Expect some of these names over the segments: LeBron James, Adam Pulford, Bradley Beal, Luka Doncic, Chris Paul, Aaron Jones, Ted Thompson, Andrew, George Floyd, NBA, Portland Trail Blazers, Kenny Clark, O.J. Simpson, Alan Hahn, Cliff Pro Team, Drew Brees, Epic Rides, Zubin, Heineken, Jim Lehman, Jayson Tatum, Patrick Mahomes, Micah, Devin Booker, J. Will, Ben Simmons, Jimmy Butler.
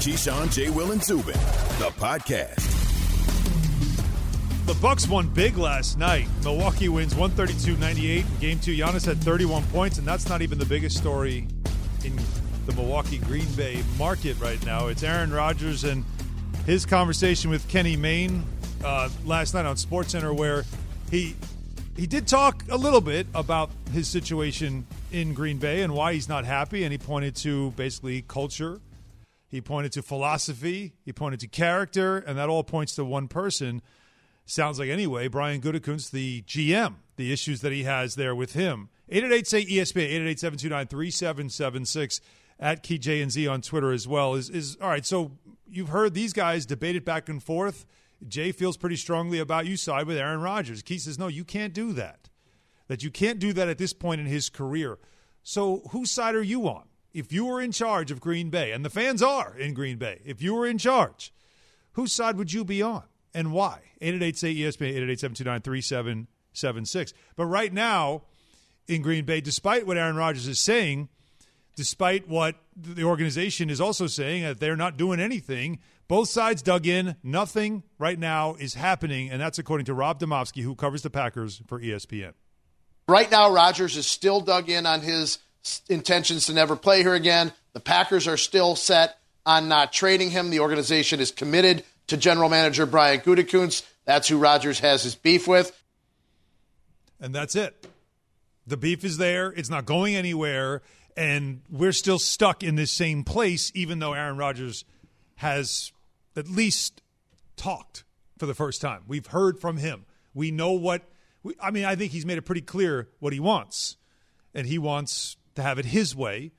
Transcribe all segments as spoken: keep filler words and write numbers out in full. Keyshawn, J. Will, and Zubin, the podcast. The Bucks won big last night. Milwaukee wins one thirty-two ninety-eight. In game two, Giannis had thirty-one points, and that's not even the biggest story in the Milwaukee-Green Bay market right now. It's Aaron Rodgers and his conversation with Kenny Mayne uh, last night on SportsCenter, where he he did talk a little bit about his situation in Green Bay and why he's not happy, and he pointed to basically culture. He pointed to philosophy. He pointed to character, and that all points to one person. Sounds like, anyway, Brian Gutekunst, the G M, the issues that he has there with him. eight eight eight, say E S P N, eight eight eight, seven two nine, three seven seven six, at KeyJNZ on Twitter as well. Is is all right, so you've heard these guys debate it back and forth. Jay feels pretty strongly about you side with Aaron Rodgers. Key says, no, you can't do that. That you can't do that at this point in his career. So whose side are you on? If you were in charge of Green Bay, and the fans are in Green Bay, if you were in charge, whose side would you be on and why? eight eight eight, say E S P N, eight eight eight, seven two nine, three seven seven six. But right now in Green Bay, despite what Aaron Rodgers is saying, despite what the organization is also saying, that they're not doing anything, both sides dug in. Nothing right now is happening, and that's according to Rob Domofsky, who covers the Packers for E S P N. Right now, Rodgers is still dug in on his intentions to never play here again. The Packers are still set on not trading him. The organization is committed to general manager Brian Gutekunst. That's who Rodgers has his beef with. And that's it. The beef is there. It's not going anywhere. And we're still stuck in this same place, even though Aaron Rodgers has at least talked for the first time. We've heard from him. We know what we, I mean, I think he's made it pretty clear what he wants. And he wants to have it his way.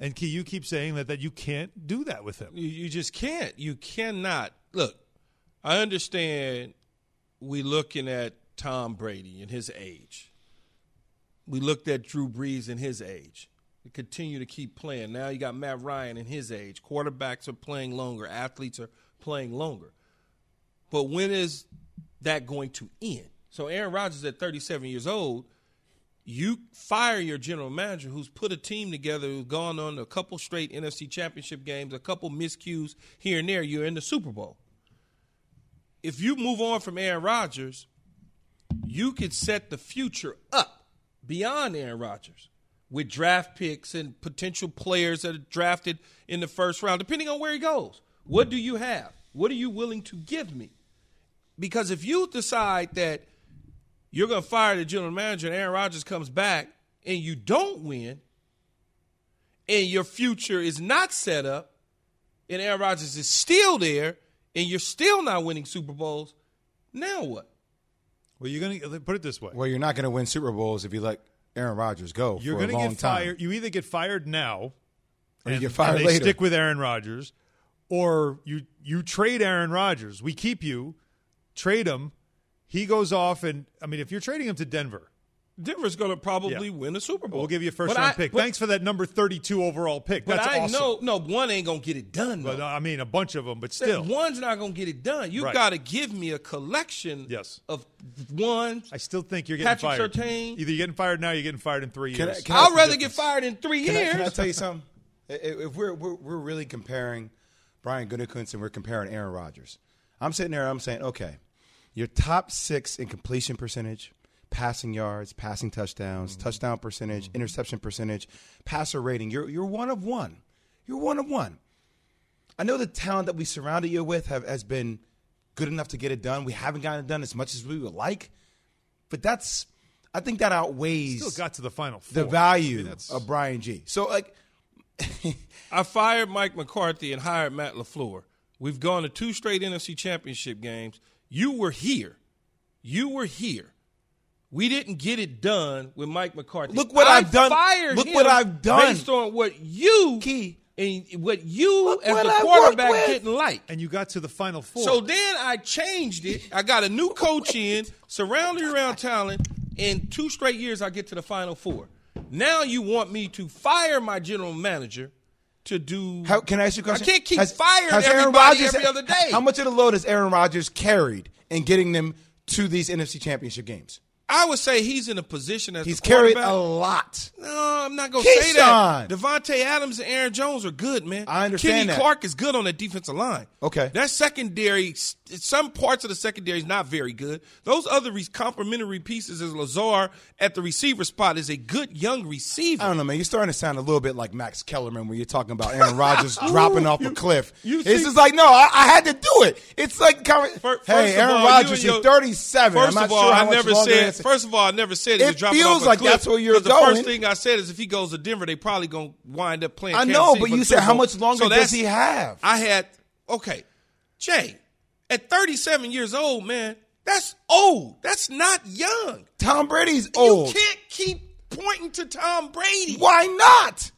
And Key, you keep saying that, that you can't do that with him. You just can't. You cannot. Look, I understand we looking at Tom Brady and his age. We looked at Drew Brees and his age. We continue to keep playing. Now you got Matt Ryan and his age. Quarterbacks are playing longer. Athletes are playing longer. But when is that going to end? So Aaron Rodgers at thirty-seven years old, you fire your general manager who's put a team together, who's gone on a couple straight N F C championship games, a couple miscues here and there. You're in the Super Bowl. If you move on from Aaron Rodgers, you could set the future up beyond Aaron Rodgers with draft picks and potential players that are drafted in the first round, depending on where he goes. What do you have? What are you willing to give me? Because if you decide that you're going to fire the general manager and Aaron Rodgers comes back and you don't win and your future is not set up and Aaron Rodgers is still there and you're still not winning Super Bowls, now what? Well, you're going to put it this way. Well, you're not going to win Super Bowls if you let Aaron Rodgers go you're for gonna a long get fired, time. You either get fired now or and, you get fired and they later. Stick with Aaron Rodgers, or you, you trade Aaron Rodgers. We keep you, trade him. He goes off, and, I mean, if you're trading him to Denver. Denver's going to probably yeah. win a Super Bowl. We'll give you a first-round pick. But, Thanks for that number thirty-two overall pick. But That's I awesome. Know, no, one ain't going to get it done. But, I mean, a bunch of them, but still. That one's not going to get it done. You've right. got to give me a collection yes. of ones. I still think you're getting Patrick fired. Patrick Surtain. Either you're getting fired now or you're getting fired in three can years. I, can I'd rather get fired in three can years. I, can I tell you something? If we're, we're, we're really comparing Brian Gutekunst and we're comparing Aaron Rodgers, I'm sitting there and I'm saying, okay, your top six in completion percentage, passing yards, passing touchdowns, mm-hmm. touchdown percentage, mm-hmm. interception percentage, passer rating. You're you're one of one. You're one of one. I know the talent that we surrounded you with have, has been good enough to get it done. We haven't gotten it done as much as we would like, but that's I think that outweighs still got to the final four. The value I mean, of Brian G. So like, I fired Mike McCarthy and hired Matt LaFleur. We've gone to two straight N F C Championship games. You were here. You were here. We didn't get it done with Mike McCarthy. Look what I I've done. Fired Look him what I've done. Based on what you Key. And what you Look as what the quarterback didn't like. And you got to the Final Four. So then I changed it. I got a new coach in, surrounded around talent, and two straight years I get to the Final Four. Now you want me to fire my general manager to do. How, can I ask you a question? I can't keep has, firing has everybody Rodgers, every other day. How much of the load has Aaron Rodgers carried in getting them to these N F C Championship games? I would say he's in a position as he's the carried a lot. No, I'm not going to say that. Devontae Adams and Aaron Jones are good, man. I understand Kenny that. Kenny Clark is good on that defensive line. Okay. That secondary, some parts of the secondary is not very good. Those other complementary pieces is Lazar at the receiver spot is a good young receiver. I don't know, man. You're starting to sound a little bit like Max Kellerman when you're talking about Aaron Rodgers dropping Ooh, off you, a cliff. You it's see, just like, no, I, I had to do it. It's like, first, first hey, Aaron all, Rodgers, you your, you're thirty-seven. First I'm not of all, sure how I much never said. First of all, I never said he was dropping off a cliff. It feels like that's where you're going. The first thing I said is if he goes to Denver, they probably going to wind up playing Kansas City. I know, but you said how much longer does he have? I had, okay, Jay, at thirty-seven years old, man, that's old. That's not young. Tom Brady's old. You can't keep pointing to Tom Brady. Why not?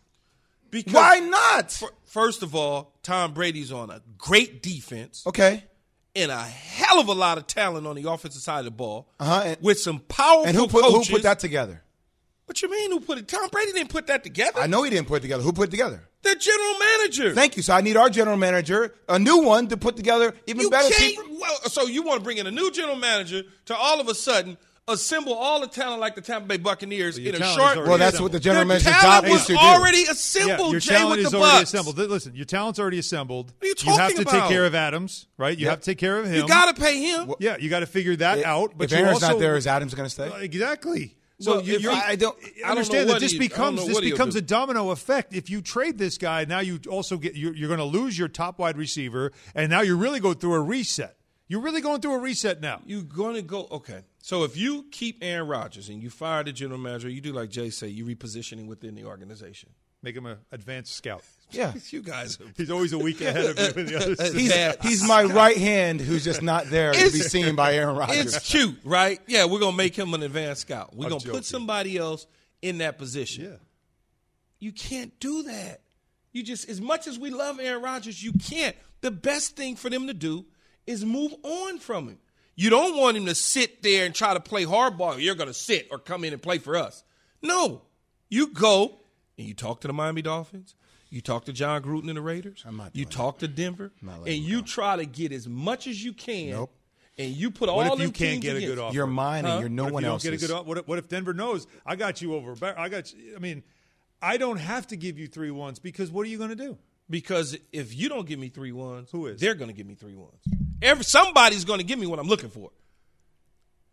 Because Why not? For, first of all, Tom Brady's on a great defense. Okay. And a hell of a lot of talent on the offensive side of the ball, uh-huh, and, with some powerful and who put, coaches. Who put that together? What you mean? Who put it? Tom Brady didn't put that together. I know he didn't put it together. Who put it together? The general manager. Thank you. So I need our general manager, a new one, to put together even you better. Can't, well, so you want to bring in a new general manager to all of a sudden assemble all the talent like the Tampa Bay Buccaneers well, in a short. Well, that's assembled. What the general manager's job is to do. Your talent was already assembled. Yeah, your Jay talent with is the already Bucks. Assembled. Listen, your talent's already assembled. What are you talking about? You have to about? Take care of Adams, right? You yep. have to take care of him. You got to pay him. Well, yeah, you got to figure that it, out. But if Aaron's not there, is Adams going to stay? Uh, exactly. So well, you I don't I understand don't that this he, becomes this becomes a domino effect. If you trade this guy, now you also get you're, you're going to lose your top wide receiver, and now you really go through a reset. You're really going through a reset now. You're going to go okay. So if you keep Aaron Rodgers and you fire the general manager, you do like Jay say, you repositioning within the organization. Make him an advanced scout. Yeah, you guys. He's always a week ahead of you. In the other he's, he's my right hand, who's just not there to be seen by Aaron Rodgers. It's cute, right? Yeah, we're gonna make him an advanced scout. We're I'm gonna joking. Put somebody else in that position. Yeah, you can't do that. You just, as much as we love Aaron Rodgers, you can't. The best thing for them to do is move on from him. You don't want him to sit there and try to play hardball. You're gonna sit or come in and play for us. No, you go. And you talk to the Miami Dolphins, you talk to John Gruden and the Raiders, you talk to Denver, and you try to get as much as you can. Nope. And you put all the teams in it. You're mine and you're no one else. What if Denver knows, I got you over. I got. You, I mean, I don't have to give you three ones because what are you going to do? Because if you don't give me three ones, who is? They're going to give me three ones. Every, somebody's going to give me what I'm looking for.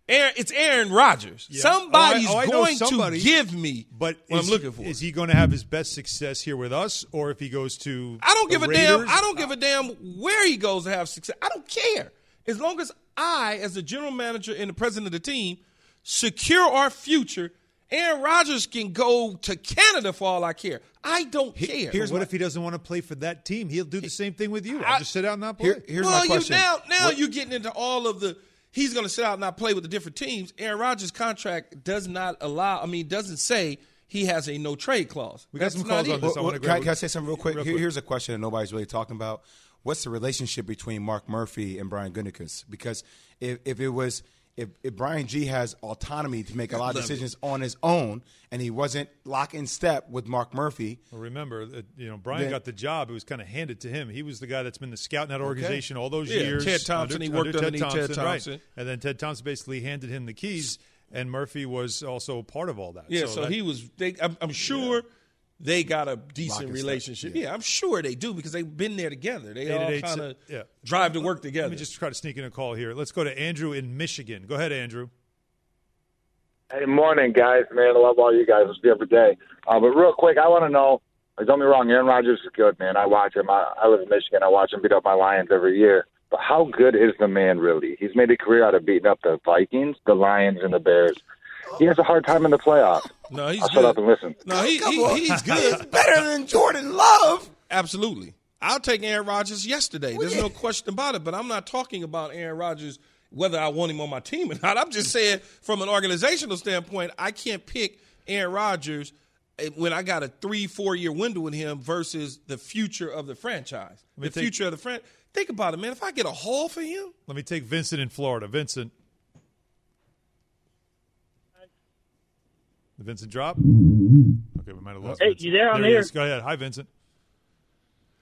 Aaron, it's Aaron Rodgers. Yeah. Somebody's oh, I, oh, I going somebody, to give me but what is, I'm looking for. Is he going to have his best success here with us, or if he goes to I don't the give a Raiders? damn. I don't give a damn where he goes to have success. I don't care. As long as I, as the general manager and the president of the team, secure our future, Aaron Rodgers can go to Canada for all I care. I don't he, care. Here's what my, if he doesn't want to play for that team? He'll do the same thing with you. I, I'll just sit out and not play. Here, here's well, my question. You, now now what? You're getting into all of the – he's going to sit out and not play with the different teams. Aaron Rodgers' contract does not allow, I mean, doesn't say he has a no-trade clause. We got That's some calls on this. Well, I well, can, I, can I say something real quick? Real quick. Here, here's a question that nobody's really talking about. What's the relationship between Mark Murphy and Brian Gutekunst? Because if, if it was – If, if Brian G has autonomy to make a lot of decisions it. on his own, and he wasn't lock in step with Mark Murphy. Well, remember, uh, you know, Brian then, got the job. It was kind of handed to him. He was the guy that's been the scout in that organization okay. all those yeah, years. Ted Thompson. Under, he worked under Ted Thompson. Ted Thompson. Right. And then Ted Thompson basically handed him the keys, and Murphy was also part of all that. Yeah, so, so that, he was – I'm, I'm sure yeah. they got a decent relationship. Yeah. yeah, I'm sure they do because they've been there together. They all kind of yeah. drive to work together. Let me just try to sneak in a call here. Let's go to Andrew in Michigan. Go ahead, Andrew. Hey, morning, guys. Man, I love all you guys. It's every day. Uh, but real quick, I want to know, don't be wrong, Aaron Rodgers is good, man. I watch him. I, I live in Michigan. I watch him beat up my Lions every year. But how good is the man really? He's made a career out of beating up the Vikings, the Lions, and the Bears. He has a hard time in the playoffs. No, he's I'll shut up and listen. No, he, he, he's good. He's better than Jordan Love. Absolutely. I'll take Aaron Rodgers yesterday. There's no question about it, but I'm not talking about Aaron Rodgers, whether I want him on my team or not. I'm just saying from an organizational standpoint, I can't pick Aaron Rodgers when I got a three, four-year window with him versus the future of the franchise. The take, future of the franchise. Think about it, man. If I get a haul for him. Let me take Vincent in Florida. Vincent. The Vincent drop? Okay, we might have lost. Hey, Vincent. You there? I'm there here. He Go ahead. Hi, Vincent.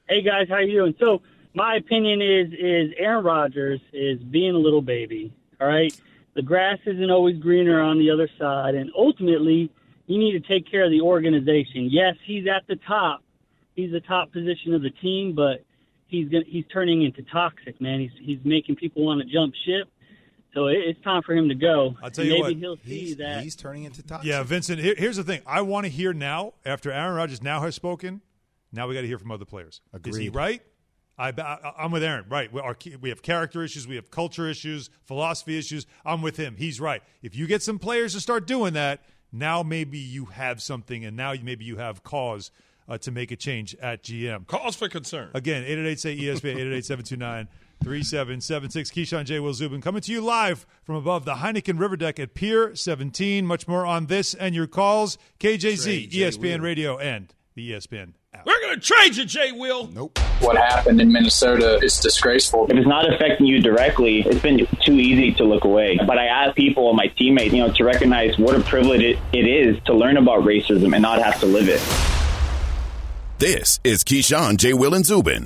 Hey, guys. How you doing? So my opinion is is Aaron Rodgers is being a little baby, all right? the grass isn't always greener on the other side, and ultimately you need to take care of the organization. Yes, he's at the top. He's the top position of the team, but he's gonna, he's turning into toxic, man. He's he's making people want to jump ship. So it, it's time for him to go. I'll tell you Maybe what, he'll see he's, that. He's turning into toxic. Yeah, Vincent, here, here's the thing. I want to hear now, after Aaron Rodgers now has spoken, now we got to hear from other players. Agreed. Is he right? I, I, I'm with Aaron. Right. We, our, we have character issues. We have culture issues, philosophy issues. I'm with him. He's right. If you get some players to start doing that, now maybe you have something, and now maybe you have cause uh, to make a change at G M. Cause for concern. Again, eight eight eight, say E S P N, eight eight eight, seven two nine, three seven seven six. Keyshawn, J. Will, Zubin coming to you live from above the Heineken River Deck at Pier seventeen. Much more on this and your calls. K J Z, E S P N Radio, and the E S P N app. We're going to trade you, J. Will. Nope. What happened in Minnesota is disgraceful. If it's not affecting you directly, it's been too easy to look away. But I ask people and my teammates, you know, to recognize what a privilege it, it is to learn about racism and not have to live it. This is Keyshawn, J. Will, and Zubin.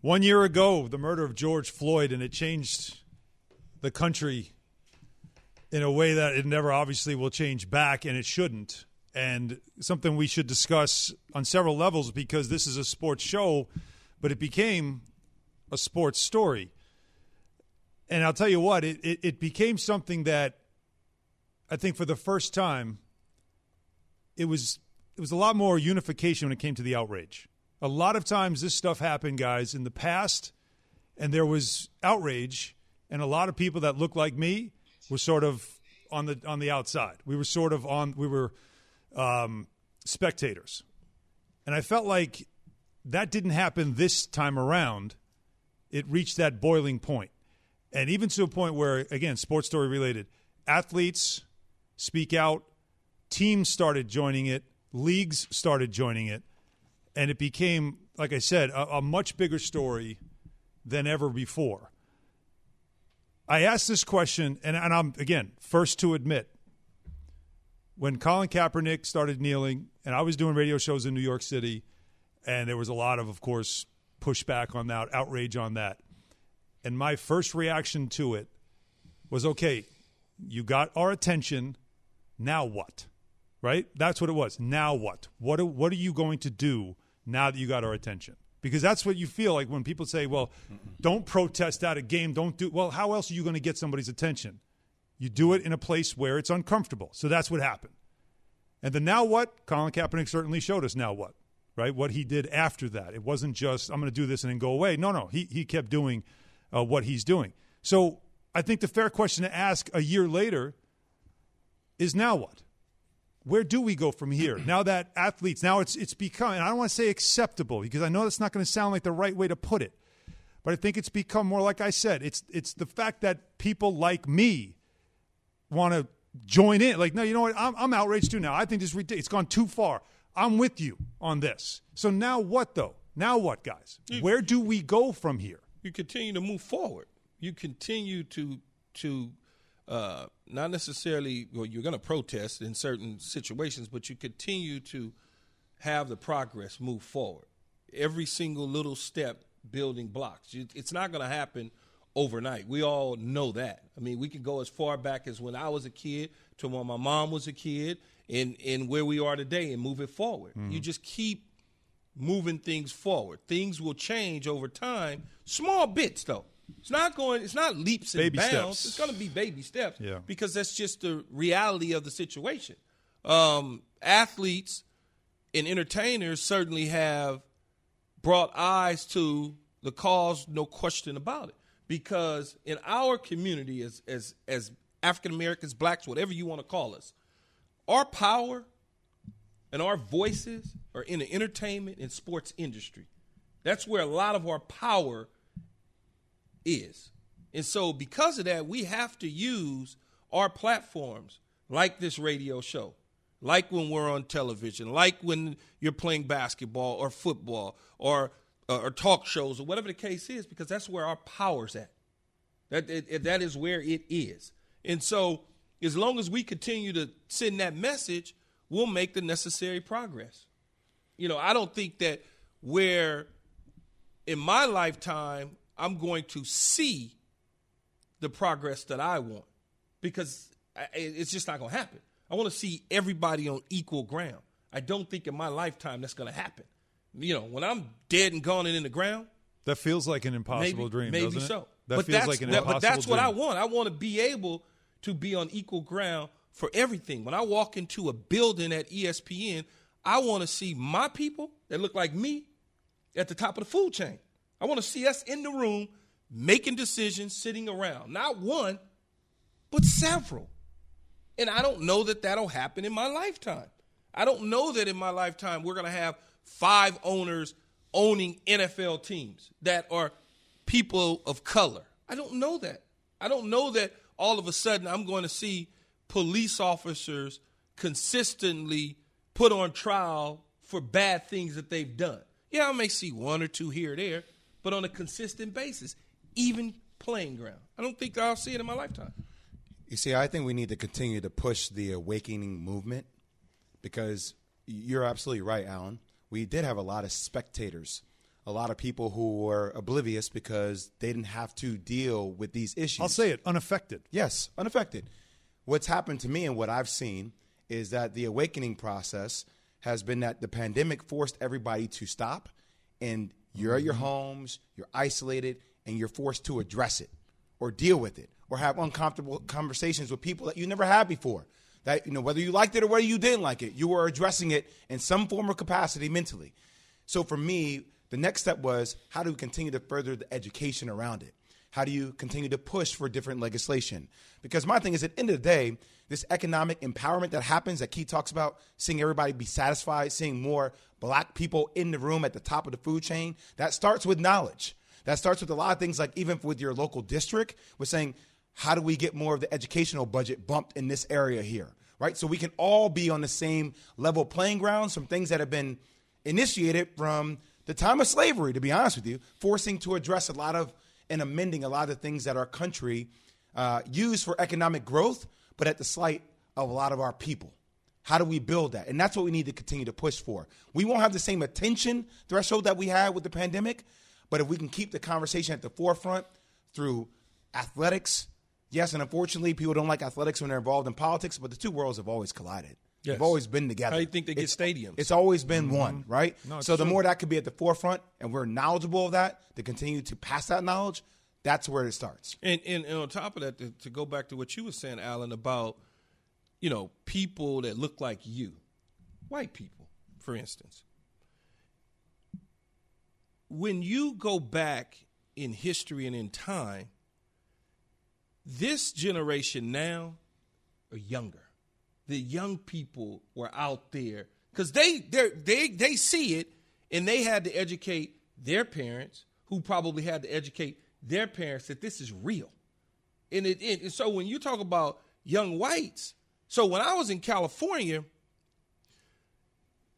One year ago, the murder of George Floyd, and it changed the country in a way that it never obviously will change back, and it shouldn't. And something we should discuss on several levels because this is a sports show, but it became a sports story. And I'll tell you what, it, it, it became something that I think for the first time, it was it was a lot more unification when it came to the outrage. A lot of times this stuff happened, guys, in the past, and there was outrage, and a lot of people that looked like me were sort of on the on the outside. We were sort of on – we were um, spectators. And I felt like that didn't happen this time around. It reached that boiling point. And even to a point where, again, sports story related, athletes speak out, teams started joining it, leagues started joining it, and it became, like I said, a, a much bigger story than ever before. I asked this question, and, and I'm, again, first to admit, when Colin Kaepernick started kneeling, and I was doing radio shows in New York City, and there was a lot of, of course, pushback on that, outrage on that. And my first reaction to it was, okay, you got our attention, now what? Right? That's what it was. Now what? What are, what are you going to do now that you got our attention? Because that's what you feel like when people say, well, don't protest at a game. Don't do – well, how else are you going to get somebody's attention? You do it in a place where it's uncomfortable. So that's what happened. And the now what? Colin Kaepernick certainly showed us now what, right? What he did after that. It wasn't just I'm going to do this and then go away. No, no. He, he kept doing uh, what he's doing. So I think the fair question to ask a year later is now what? where do we go from here? Now that athletes, now it's it's become, and I don't want to say acceptable, because I know that's not going to sound like the right way to put it, but I think it's become more, like I said, it's it's the fact that people like me want to join in. Like, no, you know what? I'm, I'm outraged too now. I think this is ridiculous. It's gone too far. I'm with you on this. So now what, though? Now what, guys? You, where do we go from here? You continue to move forward. You continue to to uh, not necessarily, well, you're going to protest in certain situations, but you continue to have the progress move forward. Every single little step, building blocks. You, it's not going to happen overnight. We all know that. I mean, we can go as far back as when I was a kid to when my mom was a kid and, and where we are today and move it forward. Mm-hmm. You just keep moving things forward. Things will change over time. Small bits, though. It's not going. It's not leaps and baby bounds. Steps. It's going to be baby steps, yeah. Because that's just the reality of the situation. Um, athletes and entertainers certainly have brought eyes to the cause, no question about it. Because in our community, as as as African Americans, blacks, whatever you want to call us, our power and our voices are in the entertainment and sports industry. That's where a lot of our power is. And so because of that, we have to use our platforms like this radio show, like when we're on television, like when you're playing basketball or football or uh, or talk shows or whatever the case is, because that's where our power's at. That it, that is where it is. And so as long as we continue to send that message, we'll make the necessary progress. You know, I don't think that where in my lifetime I'm going to see the progress that I want, because I, it's just not going to happen. I want to see everybody on equal ground. I don't think in my lifetime that's going to happen. You know, when I'm dead and gone and in the ground. That feels like an impossible maybe, dream, maybe doesn't so. It? That but feels that's, like an that, impossible But that's what dream. I want. I want to be able to be on equal ground for everything. When I walk into a building at E S P N, I want to see my people that look like me at the top of the food chain. I want to see us in the room making decisions, sitting around. Not one, but several. And I don't know that that'll happen in my lifetime. I don't know that in my lifetime we're going to have five owners owning N F L teams that are people of color. I don't know that. I don't know that all of a sudden I'm going to see police officers consistently put on trial for bad things that they've done. Yeah, I may see one or two here or there, but on a consistent basis, even playing ground. I don't think I'll see it in my lifetime. You see, I think we need to continue to push the awakening movement, because you're absolutely right, Alan. We did have a lot of spectators, a lot of people who were oblivious because they didn't have to deal with these issues. I'll say it, unaffected. Yes, unaffected. What's happened to me and what I've seen is that the awakening process has been that the pandemic forced everybody to stop, and you're at your homes, you're isolated, and you're forced to address it or deal with it or have uncomfortable conversations with people that you never had before. That, you know, whether you liked it or whether you didn't like it, you were addressing it in some form or capacity mentally. So for me, the next step was, how do we continue to further the education around it? How do you continue to push for different legislation? Because my thing is, at the end of the day, this economic empowerment that happens that Key talks about, seeing everybody be satisfied, seeing more black people in the room at the top of the food chain, that starts with knowledge. That starts with a lot of things, like even with your local district, with saying, how do we get more of the educational budget bumped in this area here, right? So we can all be on the same level playing grounds from things that have been initiated from the time of slavery, to be honest with you, forcing to address a lot of and amending a lot of the things that our country uh, used for economic growth, but at the slight of a lot of our people. How do we build that? And that's what we need to continue to push for. We won't have the same attention threshold that we had with the pandemic, but if we can keep the conversation at the forefront through athletics, yes, and unfortunately people don't like athletics when they're involved in politics, but the two worlds have always collided. Yes. They've always been together. How do you think they get it's, stadiums? It's always been mm-hmm. one, right? No, so the true. More that could be at the forefront, and we're knowledgeable of that, to continue to pass that knowledge, that's where it starts. And, and, and on top of that, to, to go back to what you were saying, Alan, about, you know, people that look like you, white people, for instance. When you go back in history and in time, this generation now are younger. the young people were out there because they they they see it, and they had to educate their parents, who probably had to educate their parents that this is real. And it, it and so when you talk about young whites, so when I was in California,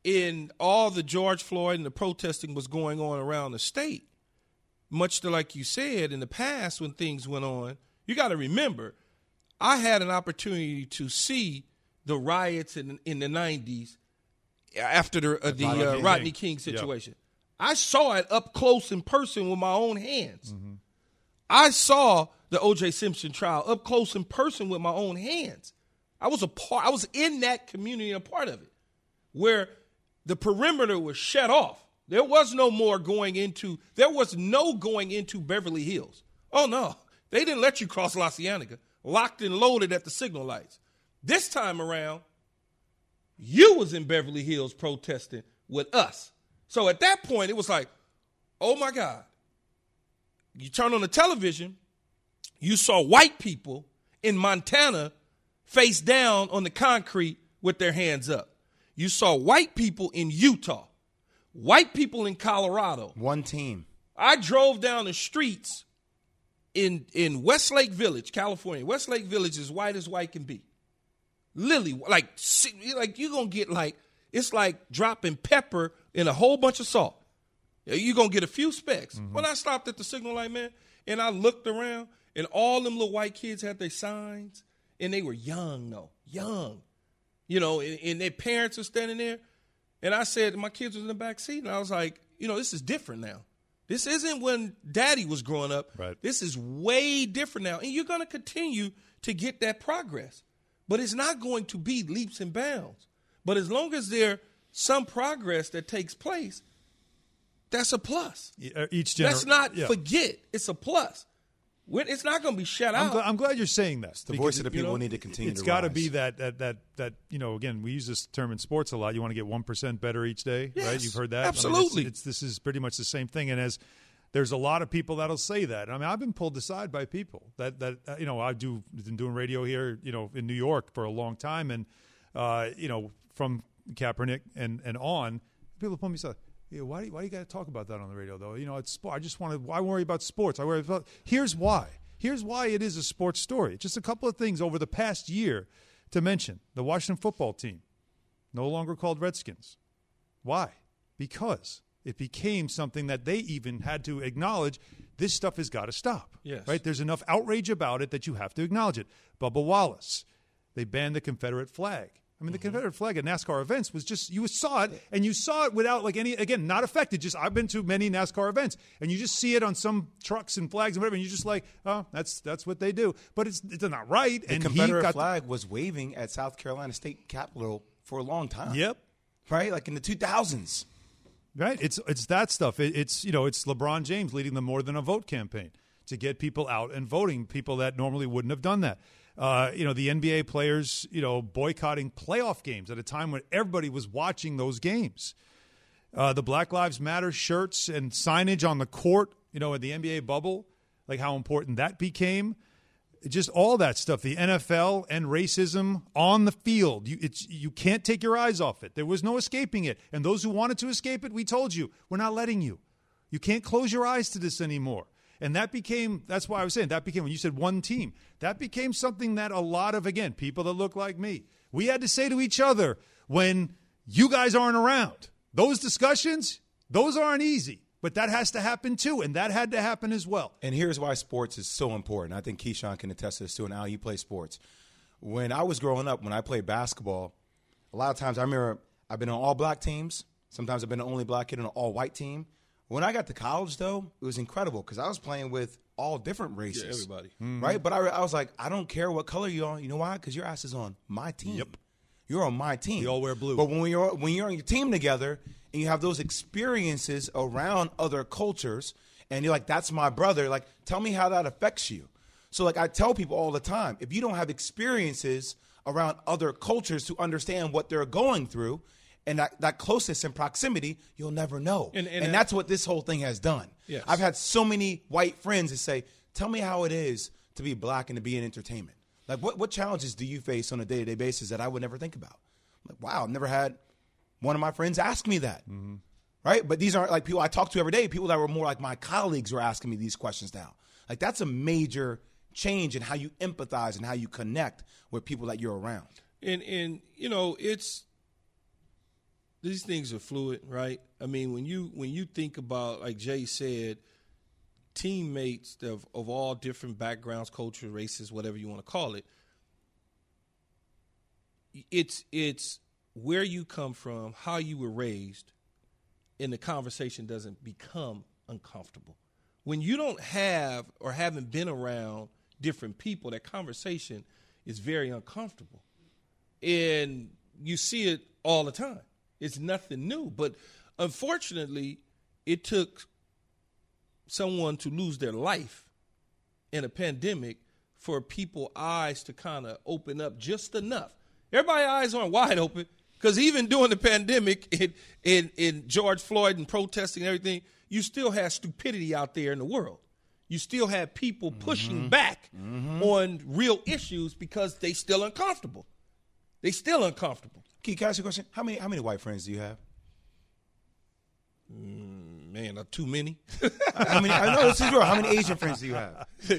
in all the George Floyd and the protesting was going on around the state, much to like you said in the past when things went on, you got to remember, I had an opportunity to see the riots in in the nineties after the, uh, the uh, Rodney King situation. Yep. I saw it up close in person with my own hands. Mm-hmm. I saw the O J Simpson trial up close in person with my own hands. I was a part. I was in that community, and a part of it, where the perimeter was shut off. There was no more going into. There was no going into Beverly Hills. Oh no, they didn't let you cross La Cienega, locked and loaded at the signal lights. This time around, you was in Beverly Hills protesting with us. So at that point, it was like, oh my God. You turn on the television, you saw white people in Montana face down on the concrete with their hands up. You saw white people in Utah, white people in Colorado. One team. I drove down the streets in, in Westlake Village, California. Westlake Village is white as white can be. Lily, like, like you're going to get like, it's like dropping pepper in a whole bunch of salt. You're going to get a few specks. Mm-hmm. When I stopped at the signal light, man, and I looked around, and all them little white kids had their signs, and they were young, though, young. You know, and, and their parents were standing there. And I said, my kids was in the back seat, and I was like, you know, this is different now. This isn't when daddy was growing up. Right. This is way different now. And you're going to continue to get that progress. But it's not going to be leaps and bounds. But as long as there's some progress that takes place, that's a plus. Each gener- Let's not yeah. forget it's a plus. We're, it's not going to be shut out. I'm, gl- I'm glad you're saying that. It's the voice of the people know, need to continue it's to got to be that, that, that, that, you know, again, we use this term in sports a lot. You want to get one percent better each day, yes, right? You've heard that. Absolutely. I mean, it's, it's, this is pretty much the same thing. And as there's a lot of people that'll say that. I mean, I've been pulled aside by people that, that you know, I've do, been doing radio here, you know, in New York for a long time. And, uh, you know, from Kaepernick and, and on, people pull me aside. Yeah, why do you, why do you got to talk about that on the radio though? You know, it's sport. I just want to. Why worry about sports? I worry about. Here's why. Here's why it is a sports story. Just a couple of things over the past year to mention. The Washington football team, no longer called Redskins. Why? Because it became something that they even had to acknowledge. This stuff has got to stop. Yes. Right. There's enough outrage about it that you have to acknowledge it. Bubba Wallace. They banned the Confederate flag. I mean, the Confederate flag at NASCAR events was just, you saw it, and you saw it without, like, any, again, not affected. Just, I've been to many NASCAR events, and you just see it on some trucks and flags and whatever, and you're just like, oh, that's that's what they do. But it's it's not right. The and Confederate got flag th- was waving at South Carolina State Capitol for a long time. Yep. Right? Like in the two thousands. Right? It's it's that stuff. It, it's, you know, it's LeBron James leading the More Than a Vote campaign to get people out and voting, people that normally wouldn't have done that. Uh, you know, the N B A players, you know, boycotting playoff games at a time when everybody was watching those games. Uh, the Black Lives Matter shirts and signage on the court, you know, at the N B A bubble, like how important that became. Just all that stuff. The N F L and racism on the field. You, it's, you can't take your eyes off it. There was no escaping it. And those who wanted to escape it, we told you, we're not letting you. You can't close your eyes to this anymore. And that became, that's why I was saying, that became, when you said one team, that became something that a lot of, again, people that look like me, we had to say to each other when you guys aren't around. Those discussions, those aren't easy, but that has to happen too, and that had to happen as well. And here's why sports is so important. I think Keyshawn can attest to this too, and Al, you play sports. When I was growing up, when I played basketball, a lot of times I remember I've been on all black teams. Sometimes I've been the only black kid on an all white team. When I got to college, though, it was incredible because I was playing with all different races. Yeah, everybody. Mm-hmm. Right? But I, I was like, I don't care what color you're on. You know why? Because your ass is on my team. Yep. You're on my team. We all wear blue. But when you're, when you're on your team together and you have those experiences around other cultures and you're like, that's my brother, like, tell me how that affects you. So, like, I tell people all the time, if you don't have experiences around other cultures to understand what they're going through, and that, that closeness and proximity, you'll never know. And, and, and that's what this whole thing has done. Yes. I've had so many white friends that say, tell me how it is to be black and to be in entertainment. Like, what, what challenges do you face on a day-to-day basis that I would never think about? I'm like, wow, I've never had one of my friends ask me that, mm-hmm. right? But these aren't like people I talk to every day. People that were more like my colleagues were asking me these questions now. Like, that's a major change in how you empathize and how you connect with people that you're around. And, and you know, it's – these things are fluid, right? I mean, when you when you think about, like Jay said, teammates of, of all different backgrounds, cultures, races, whatever you want to call it, it's it's where you come from, how you were raised, and the conversation doesn't become uncomfortable. When you don't have or haven't been around different people, that conversation is very uncomfortable. And you see it all the time. It's nothing new. But unfortunately, it took someone to lose their life in a pandemic for people's eyes to kind of open up just enough. Everybody's eyes aren't wide open, because even during the pandemic in, in, in George Floyd and protesting and everything, you still had stupidity out there in the world. You still had people mm-hmm. pushing back mm-hmm. on real issues because they still uncomfortable. They still uncomfortable. Key, can I ask you a question? How many how many white friends do you have? Mm, man, uh, too many. I mean, I know this is real. How many Asian friends do you have? Uh,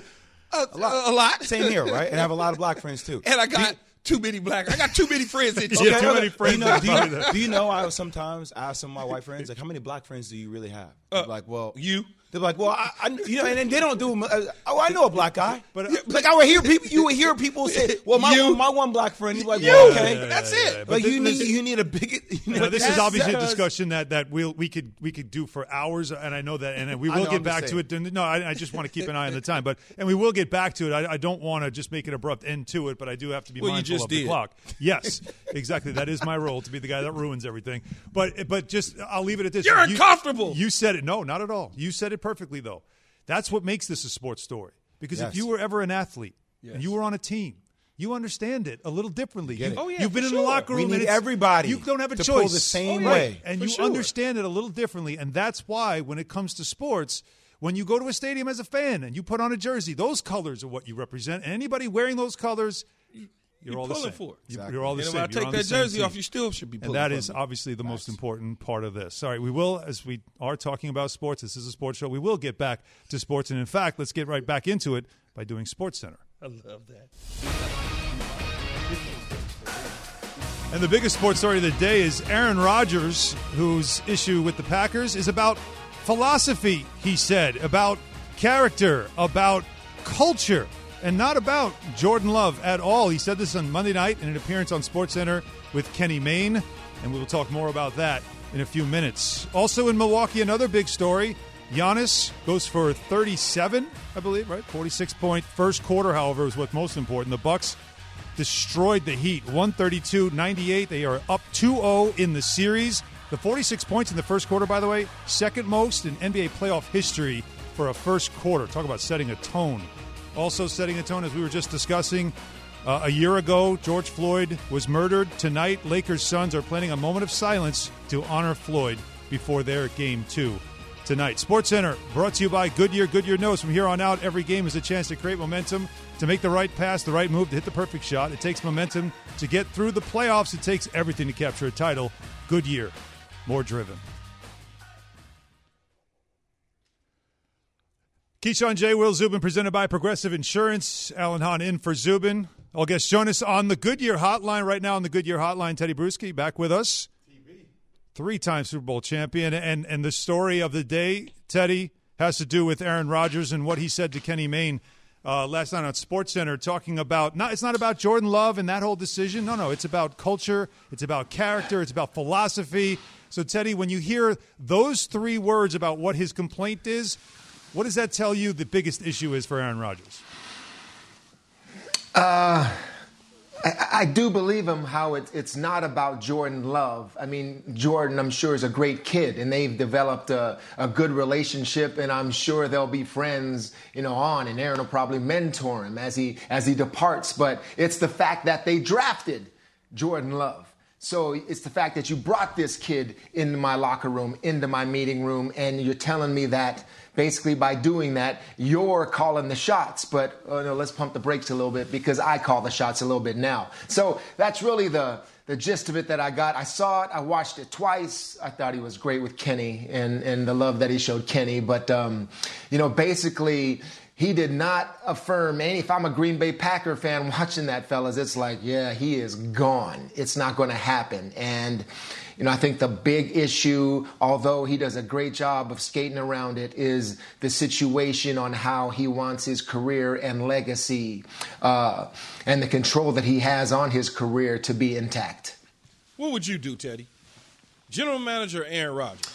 a lot. A lot. Same here, right? And I have a lot of black friends too. And I got do, too many black. I got too many friends. In okay, yeah, too many friends. You know, do, you, do you know? I sometimes ask some of my white friends, like, how many black friends do you really have? Uh, like, well, you. They're like, well, I, I, you know, and, and they don't do. Uh, oh, I know a black guy, but uh, like I would hear people. You would hear people say, "Well, my you, my one black friend." He's like, you, well, "Okay, yeah, yeah, that's yeah, it." Yeah, but, but this, you need this, you need a bigot. You know, this is obviously a discussion that, that we we'll, we could we could do for hours, and I know that, and we will know, get I'm back to it. No, I, I just want to keep an eye on the time, but and we will get back to it. I, I don't want to just make an abrupt end to it, but I do have to be well, mindful of did. the clock. Yes, exactly. That is my role, to be the guy that ruins everything. But but just I'll leave it at this. You're you, uncomfortable. You said it. No, not at all. You said it perfectly, though. That's what makes this a sports story, because yes. if you were ever an athlete yes. and you were on a team, you understand it a little differently. You, oh, yeah, you've been in sure. the locker room, and everybody you don't have a to choice. Pull the same oh, yeah. way, and for you sure. understand it a little differently, and that's why when it comes to sports, when you go to a stadium as a fan and you put on a jersey, those colors are what you represent, and anybody wearing those colors. You're, you're all pulling the same. For it. Exactly. You're all the and same. If I take that jersey off, you still should be pulling for it. And that is obviously the nice. most important part of this. All right, we will, as we are talking about sports, this is a sports show, we will get back to sports. And, in fact, let's get right back into it by doing Sports Center. I love that. And the biggest sports story of the day is Aaron Rodgers, whose issue with the Packers is about philosophy, he said, about character, about culture. And not about Jordan Love at all. He said this on Monday night in an appearance on SportsCenter with Kenny Mayne, and we will talk more about that in a few minutes. Also in Milwaukee, another big story. Giannis goes for thirty-seven, I believe, right? forty-six point first quarter, however, is what's most important. The Bucks destroyed the Heat, one thirty-two ninety-eight. They are up two oh in the series. The forty-six points in the first quarter, by the way, second most in N B A playoff history for a first quarter. Talk about setting a tone. Also setting the tone, as we were just discussing, uh, a year ago, George Floyd was murdered. Tonight, Lakers' Suns are planning a moment of silence to honor Floyd before their game two tonight. SportsCenter brought to you by Goodyear. Goodyear knows from here on out, every game is a chance to create momentum, to make the right pass, the right move, to hit the perfect shot. It takes momentum to get through the playoffs. It takes everything to capture a title. Goodyear, more driven. Keyshawn, J. Will, Zubin, presented by Progressive Insurance. Alan Hahn in for Zubin. All guests join us on the Goodyear Hotline right now. On the Goodyear Hotline, Teddy Bruschi back with us, T V. Three-time Super Bowl champion, and and the story of the day, Teddy, has to do with Aaron Rodgers and what he said to Kenny Mayne uh, last night on SportsCenter, talking about not it's not about Jordan Love and that whole decision. No, no, it's about culture, it's about character, it's about philosophy. So, Teddy, when you hear those three words about what his complaint is, what does that tell you the biggest issue is for Aaron Rodgers? Uh, I, I do believe him how it, it's not about Jordan Love. I mean, Jordan, I'm sure, is a great kid, and they've developed a, a good relationship, and I'm sure they'll be friends, you know, on, and Aaron will probably mentor him as he as he departs. But it's the fact that they drafted Jordan Love. So it's the fact that you brought this kid into my locker room, into my meeting room, and you're telling me that basically by doing that, you're calling the shots. But oh no, let's pump the brakes a little bit because I call the shots a little bit now. So that's really the, the gist of it that I got. I saw it. I watched it twice. I thought he was great with Kenny and, and the love that he showed Kenny. But, um, you know, basically – he did not affirm any. If I'm a Green Bay Packer fan watching that, fellas, it's like, yeah, he is gone. It's not going to happen. And, you know, I think the big issue, although he does a great job of skating around it, is the situation on how he wants his career and legacy uh, and the control that he has on his career to be intact. What would you do, Teddy? General Manager Aaron Rodgers.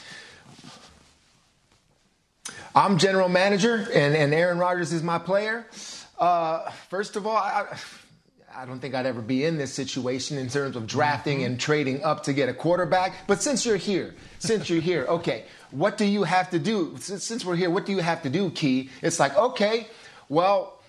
I'm general manager, and, and Aaron Rodgers is my player. Uh, first of all, I, I don't think I'd ever be in this situation in terms of drafting and trading up to get a quarterback. But since you're here, since you're here, okay, what do you have to do? Since, since we're here, what do you have to do, Key? It's like, okay, well,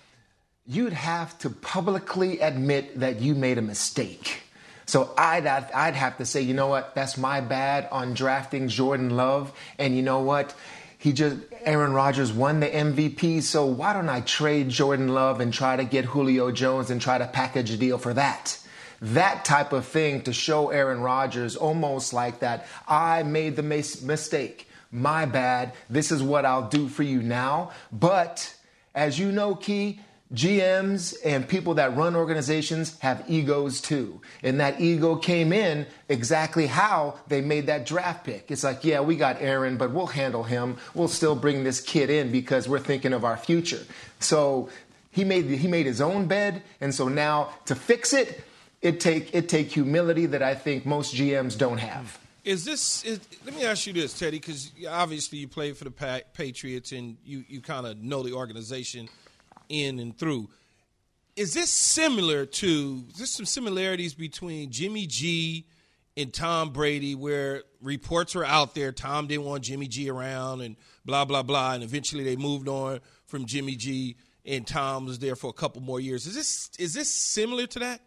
you'd have to publicly admit that you made a mistake. So I'd, I'd have to say, you know what, that's my bad on drafting Jordan Love, and you know what? He just Aaron Rodgers won the M V P, so why don't I trade Jordan Love and try to get Julio Jones and try to package a deal for that? That type of thing to show Aaron Rodgers almost like that. I made the mis- mistake. My bad. This is what I'll do for you now. But as you know, Key, G Ms and people that run organizations have egos too. And that ego came in exactly how they made that draft pick. It's like, yeah, we got Aaron, but we'll handle him. We'll still bring this kid in because we're thinking of our future. So he made he made his own bed. And so now to fix it, it take it take humility that I think most G Ms don't have. Is this? Is, let me ask you this, Teddy, because obviously you played for the pa- Patriots and you, you kind of know the organization in and through. Is this similar to, there's some similarities between Jimmy G and Tom Brady where reports were out there, Tom didn't want Jimmy G around and blah, blah, blah, and eventually they moved on from Jimmy G and Tom was there for a couple more years. Is this is this similar to that?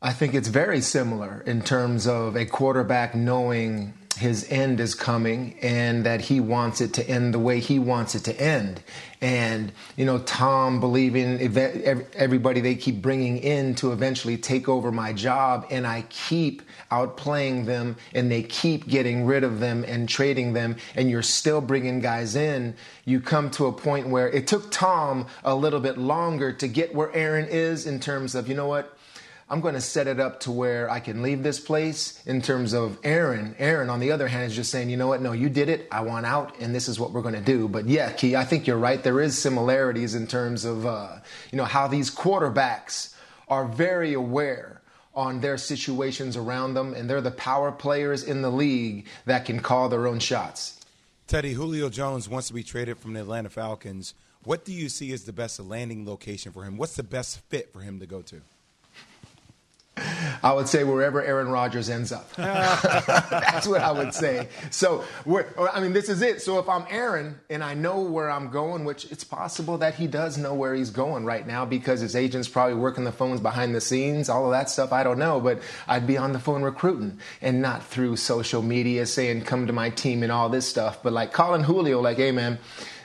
I think it's very similar in terms of a quarterback knowing his end is coming and that he wants it to end the way he wants it to end. And, you know, Tom believing everybody they keep bringing in to eventually take over my job, and I keep outplaying them and they keep getting rid of them and trading them, and you're still bringing guys in. You come to a point where it took Tom a little bit longer to get where Aaron is in terms of, you know what, I'm going to set it up to where I can leave this place in terms of Aaron. Aaron, on the other hand, is just saying, you know what? No, you did it. I want out, and this is what we're going to do. But, yeah, Key, I think you're right. There is similarities in terms of, uh, you know, how these quarterbacks are very aware on their situations around them, and they're the power players in the league that can call their own shots. Teddy, Julio Jones wants to be traded from the Atlanta Falcons. What do you see as the best landing location for him? What's the best fit for him to go to? I would say wherever Aaron Rodgers ends up. That's what I would say. So, we're, I mean, this is it. So if I'm Aaron and I know where I'm going, which it's possible that he does know where he's going right now because his agent's probably working the phones behind the scenes, all of that stuff, I don't know. But I'd be on the phone recruiting and not through social media saying come to my team and all this stuff. But like calling Julio like, hey, man,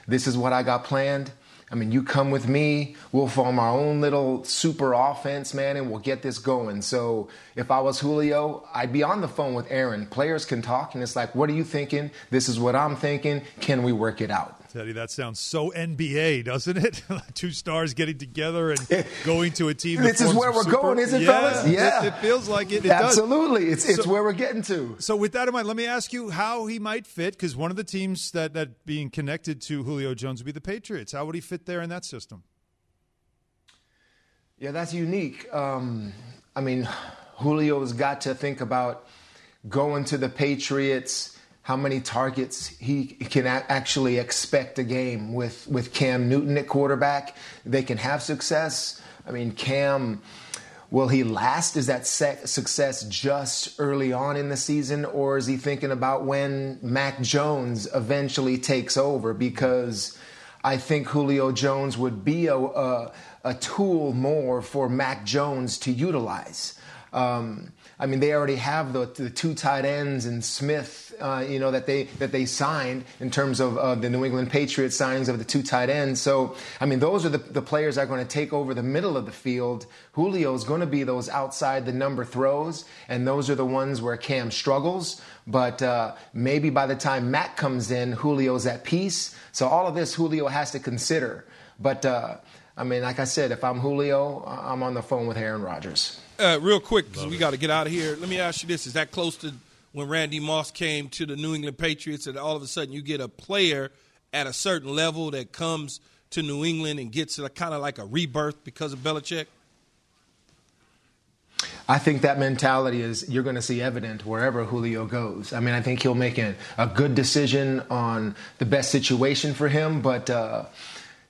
this is what I got planned. I mean, you come with me, we'll form our own little super offense, man, and we'll get this going. So if I was Julio, I'd be on the phone with Aaron. Players can talk, and it's like, what are you thinking? This is what I'm thinking. Can we work it out? Teddy, that sounds so N B A, doesn't it? Two stars getting together and going to a team. This is where we're super... going, isn't it, yeah, fellas? Yeah. It, it feels like it. it Absolutely. Does. It's, it's so, where we're getting to. So with that in mind, let me ask you how he might fit, because one of the teams that, that being connected to Julio Jones would be the Patriots. How would he fit there in that system? Yeah, that's unique. Um, I mean, Julio's got to think about going to the Patriots, how many targets he can a- actually expect a game with, with Cam Newton at quarterback. They can have success. I mean, Cam, will he last? Is that sec- success just early on in the season, or is he thinking about when Mac Jones eventually takes over? Because I think Julio Jones would be a, a, a tool more for Mac Jones to utilize. Um, I mean, they already have the, the two tight ends and Smith, uh, you know, that they that they signed in terms of uh, the New England Patriots signings of the two tight ends. So, I mean, those are the, the players that are going to take over the middle of the field. Julio's going to be those outside the number throws, and those are the ones where Cam struggles. But uh, maybe by the time Mac comes in, Julio's at peace. So all of this Julio has to consider. But, uh, I mean, like I said, if I'm Julio, I'm on the phone with Aaron Rodgers. Uh, real quick, because we got to get out of here. Let me ask you this. Is that close to when Randy Moss came to the New England Patriots and all of a sudden you get a player at a certain level that comes to New England and gets kind of like a rebirth because of Belichick? I think that mentality is you're going to see evident wherever Julio goes. I mean, I think he'll make a, a good decision on the best situation for him, but uh, –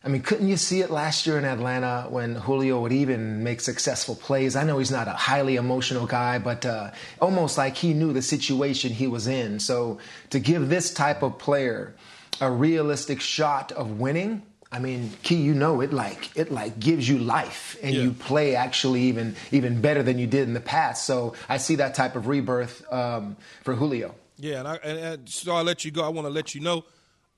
I mean, couldn't you see it last year in Atlanta when Julio would even make successful plays? I know he's not a highly emotional guy, but uh, almost like he knew the situation he was in. So to give this type of player a realistic shot of winning, I mean, Key, you know, it like it like gives you life, and yeah. you play actually even even better than you did in the past. So I see that type of rebirth um, for Julio. Yeah, and, I, and, and so I'll let you go. I want to let you know,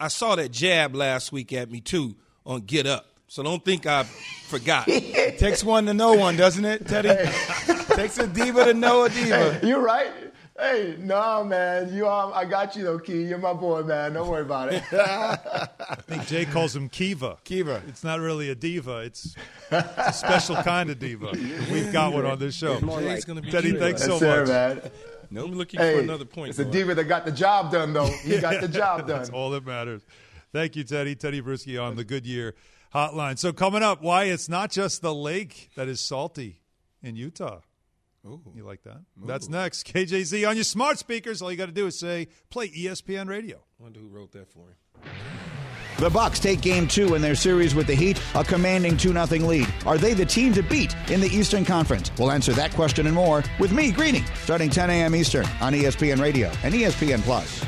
I saw that jab last week at me too. On Get Up. So don't think I forgot. It takes one to know one, doesn't it, Teddy? It takes a diva to know a diva. Hey, you're right. Hey, no, man. You, um, I got you, though, Key. You're my boy, man. Don't worry about it. I think Jay calls him Kiva. Kiva. It's not really a diva. It's, it's a special kind of diva. We've got one on this show. Like Teddy, Kiva. Thanks so That's much. Fair, man. Nope. I'm looking hey, for another point. It's the diva that got the job done, though. He yeah. got the job done. That's all that matters. Thank you, Teddy. Teddy Bruschi on the Goodyear Hotline. So coming up, why it's not just the lake that is salty in Utah. Ooh. You like that? Ooh. That's next. K J Z on your smart speakers. All you got to do is say, play E S P N Radio. I wonder who wrote that for him. The Bucks take game two in their series with the Heat, a commanding two nothing lead. Are they the team to beat in the Eastern Conference? We'll answer that question and more with me, Greeny, starting ten a.m. Eastern on E S P N Radio and E S P N plus. Plus.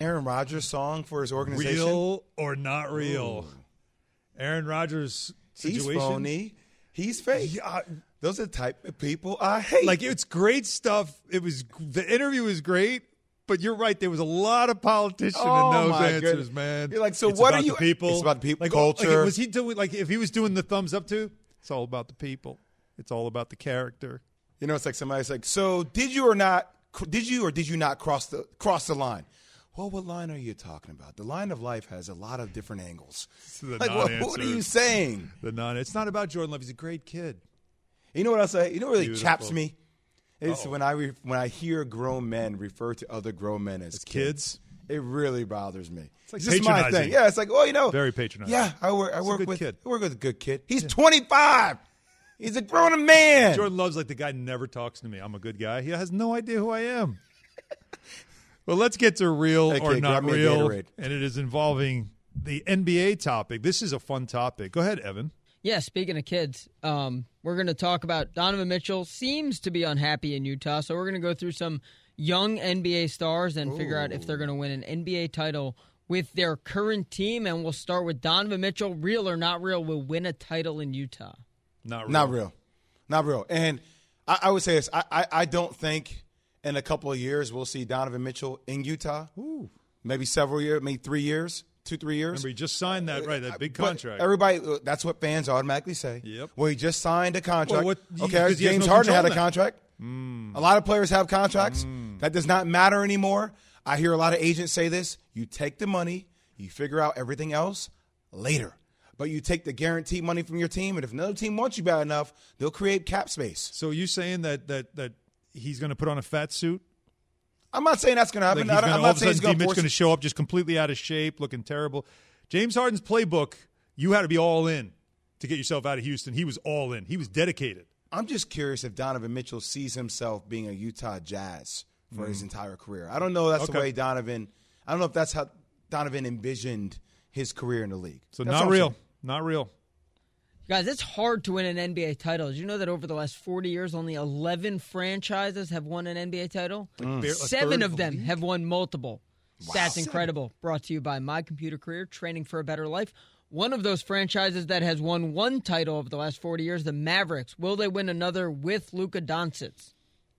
Aaron Rodgers song for his organization? Real or not real? Ooh. Aaron Rodgers situation. He's phony. He's fake. Yeah, those are the type of people I hate. Like, it's great stuff. It was the interview was great, but you're right. There was a lot of politician oh in those answers, goodness. Man. You're like, so it's what are you? The people. It's about the people. Like, culture. Like, was he doing? Like, if he was doing the thumbs up too, it's all about the people. It's all about the character. You know, it's like somebody's like, so did you or not? Did you or did you not cross the cross the line? Well, what line are you talking about? The line of life has a lot of different angles. Like, well, what are you saying? The non. It's not about Jordan Love. He's a great kid. You know what else? I, you know what really Beautiful. chaps me? It's Uh-oh. when I re- when I hear grown men refer to other grown men as, as kids. kids. It really bothers me. It's like this my thing. Yeah, it's like, well, you know, very patronizing. Yeah, I work. I it's work with. Kid. I work with a good kid. He's yeah. twenty-five. He's a grown man. Jordan Love's like the guy never talks to me. I'm a good guy. He has no idea who I am. Well, let's get to real okay, or not real, and it is involving the N B A topic. This is a fun topic. Go ahead, Evan. Yeah, speaking of kids, um, we're going to talk about Donovan Mitchell seems to be unhappy in Utah, so we're going to go through some young N B A stars and Ooh. figure out if they're going to win an N B A title with their current team, and we'll start with Donovan Mitchell. Real or not real will win a title in Utah. Not real. Not real. Not real. And I, I would say this. I, I, I don't think in a couple of years we'll see Donovan Mitchell in Utah. Ooh. Maybe several years, maybe three years, two, three years. Remember, he just signed that, right, that big contract. But everybody, that's what fans automatically say. Yep. Well, he just signed a contract. Well, what, okay, James no Harden had a contract. Mm. A lot of players have contracts. Mm. That does not matter anymore. I hear a lot of agents say this. You take the money. You figure out everything else later. But you take the guaranteed money from your team, and if another team wants you bad enough, they'll create cap space. So are you saying that that that he's going to put on a fat suit? I'm not saying that's going to happen. Like, I'm not saying he's going to show up just completely out of shape, looking terrible. James Harden's playbook, you had to be all in to get yourself out of Houston. He was all in. He was dedicated. I'm just curious if Donovan Mitchell sees himself being a Utah Jazz for mm. his entire career. I don't know that's okay. the way Donovan – I don't know if that's how Donovan envisioned his career in the league. So that's not real. Not real. Guys, it's hard to win an N B A title. Did you know that over the last forty years, only eleven franchises have won an N B A title? Mm. Seven of them have won multiple. Wow. That's incredible. Brought to you by My Computer Career, training for a better life. One of those franchises that has won one title over the last forty years, the Mavericks. Will they win another with Luka Doncic?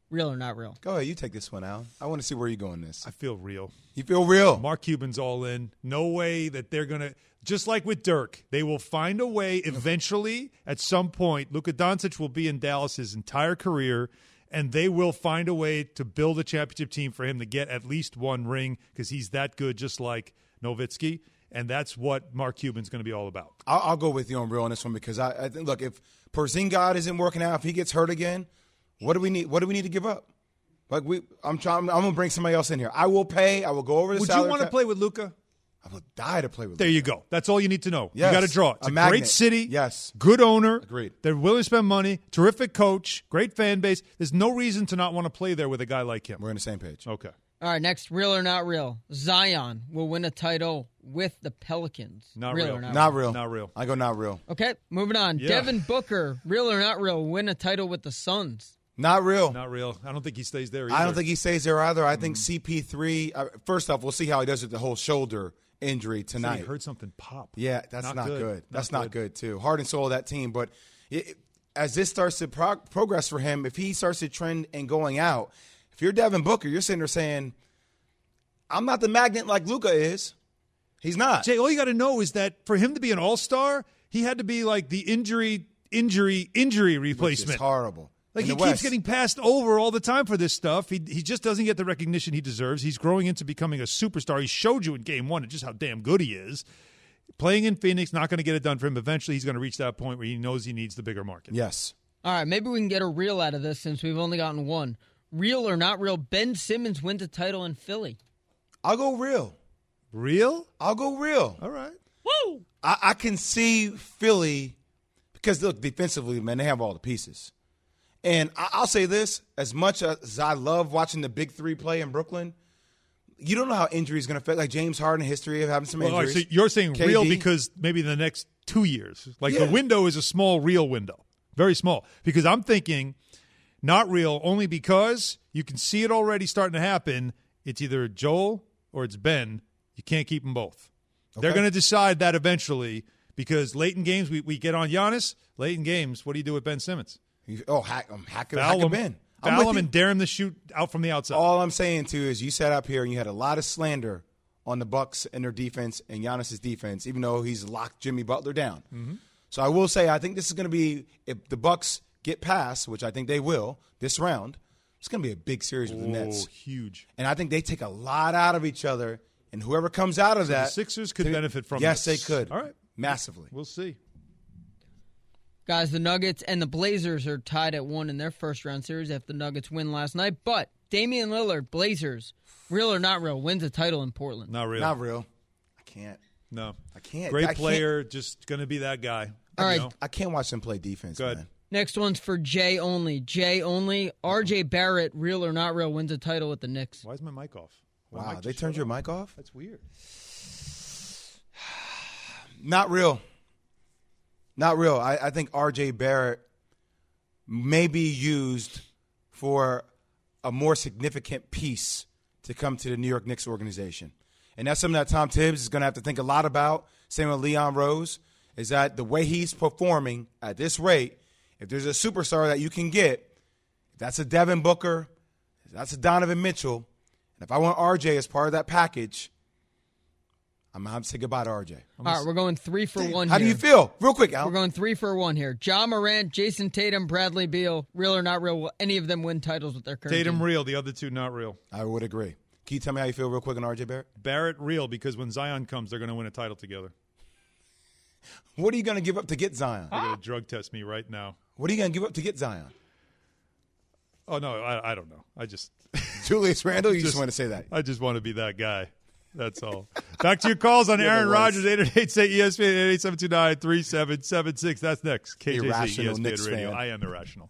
Real or not real? Go ahead. You take this one, Al. I want to see where you're going this. I feel real. You feel real? Mark Cuban's all in. No way that they're going to – just like with Dirk, they will find a way eventually at some point. Luka Doncic will be in Dallas his entire career, and they will find a way to build a championship team for him to get at least one ring because he's that good, just like Nowitzki. And that's what Mark Cuban's going to be all about. I'll, I'll go with you on real on this one because, I, I think, look, if Porzingis isn't working out, if he gets hurt again – What do we need? What do we need to give up? Like we, I'm trying. I'm gonna bring somebody else in here. I will pay. I will go over the salary. Would you want to play with Luka? I would die to play with Luka. There you go. That's all you need to know. Yes. You got to draw. It's a, a great city. Yes. Good owner. Agreed. They're willing to spend money. Terrific coach. Great fan base. There's no reason to not want to play there with a guy like him. We're on the same page. Okay. All right. Next, real or not real? Zion will win a title with the Pelicans. Not real. real. Or not, not real. real. Not real. I go not real. Okay, moving on. Yeah. Devin Booker, real or not real, win a title with the Suns. Not real. Not real. I don't think he stays there either. I don't think he stays there either. I mm. think C P three, uh, first off, we'll see how he does with the whole shoulder injury tonight. So he heard something pop. Yeah, that's not, not good. good. That's not, not good. good, too. Heart and soul of that team. But it, as this starts to pro- progress for him, if he starts to trend and going out, if you're Devin Booker, you're sitting there saying, I'm not the magnet like Luka is. He's not. Jay, all you got to know is that for him to be an all-star, he had to be like the injury, injury, injury replacement. It's horrible. Like he keeps getting passed over all the time for this stuff. He he just doesn't get the recognition he deserves. He's growing into becoming a superstar. He showed you in game one just how damn good he is. Playing in Phoenix, not going to get it done for him. Eventually, he's going to reach that point where he knows he needs the bigger market. Yes. All right, maybe we can get a reel out of this since we've only gotten one. Real or not real, Ben Simmons wins a title in Philly. I'll go real. Real? I'll go real. All right. Woo! I, I can see Philly because, look, defensively, man, they have all the pieces. And I, I'll say this, as much as I love watching the big three play in Brooklyn, you don't know how injuries going to affect. Like James Harden, history of having some injuries. Well, all right, so you're saying K D. Real because maybe in the next two years. Like yeah. the window is a small real window, very small. Because I'm thinking not real only because you can see it already starting to happen. It's either Joel or it's Ben. You can't keep them both. Okay. They're going to decide that eventually Because late in games, we, we get on Giannis. Late in games, what do you do with Ben Simmons? You, oh, hack him. Hack him. Foul hack him in. Foul him and dare him to shoot out from the outside. All I'm saying, too, is you sat up here and you had a lot of slander on the Bucks and their defense and Giannis's defense, even though he's locked Jimmy Butler down. Mm-hmm. So I will say I think this is going to be, if the Bucks get past, which I think they will, this round, it's going to be a big series with oh, the Nets. Huge. And I think they take a lot out of each other, and whoever comes out of so that. The Sixers could they, benefit from yes, this. Yes, they could. All right. Massively. We'll see. Guys, the Nuggets and the Blazers are tied at one in their first round series after the Nuggets win last night. But Damian Lillard, Blazers, real or not real, wins a title in Portland. Not real. Not real. I can't. No. I can't. Great I player, can't. Just going to be that guy. All right. Know. I can't watch him play defense, Good. man. Next one's for Jay only. Jay only. R J Barrett, real or not real, wins a title with the Knicks. Why is my mic off? My wow, mic they turned your mic off? That's weird. Not real. Not real. I, I think R J Barrett may be used for a more significant piece to come to the New York Knicks organization. And that's something that Tom Tibbs is going to have to think a lot about, same with Leon Rose, is that the way he's performing at this rate, if there's a superstar that you can get, if that's a Devin Booker, if that's a Donovan Mitchell, and if I want R J as part of that package, I'm going to say goodbye to R J. All right, we're going three for one here. How do you feel? Real quick, Al. We're going three for one here. Ja Morant, Jason Tatum, Bradley Beal, real or not real, will any of them win titles with their current Tatum team? Real, the other two not real. I would agree. Can you tell me how you feel real quick on R J Barrett? Barrett real, because when Zion comes, they're going to win a title together. What are you going to give up to get Zion? They're going to drug test me right now. What are you going to give up to get Zion? Oh, no, I, I don't know. I just – Julius Randle, you just, just want to say that. I just want to be that guy. That's all. Back to your calls on Aaron Rodgers, eight eight eight, say E S P N, eight eight seven two nine, three seven seven six. That's next. K J C, E S P N Radio. I am irrational.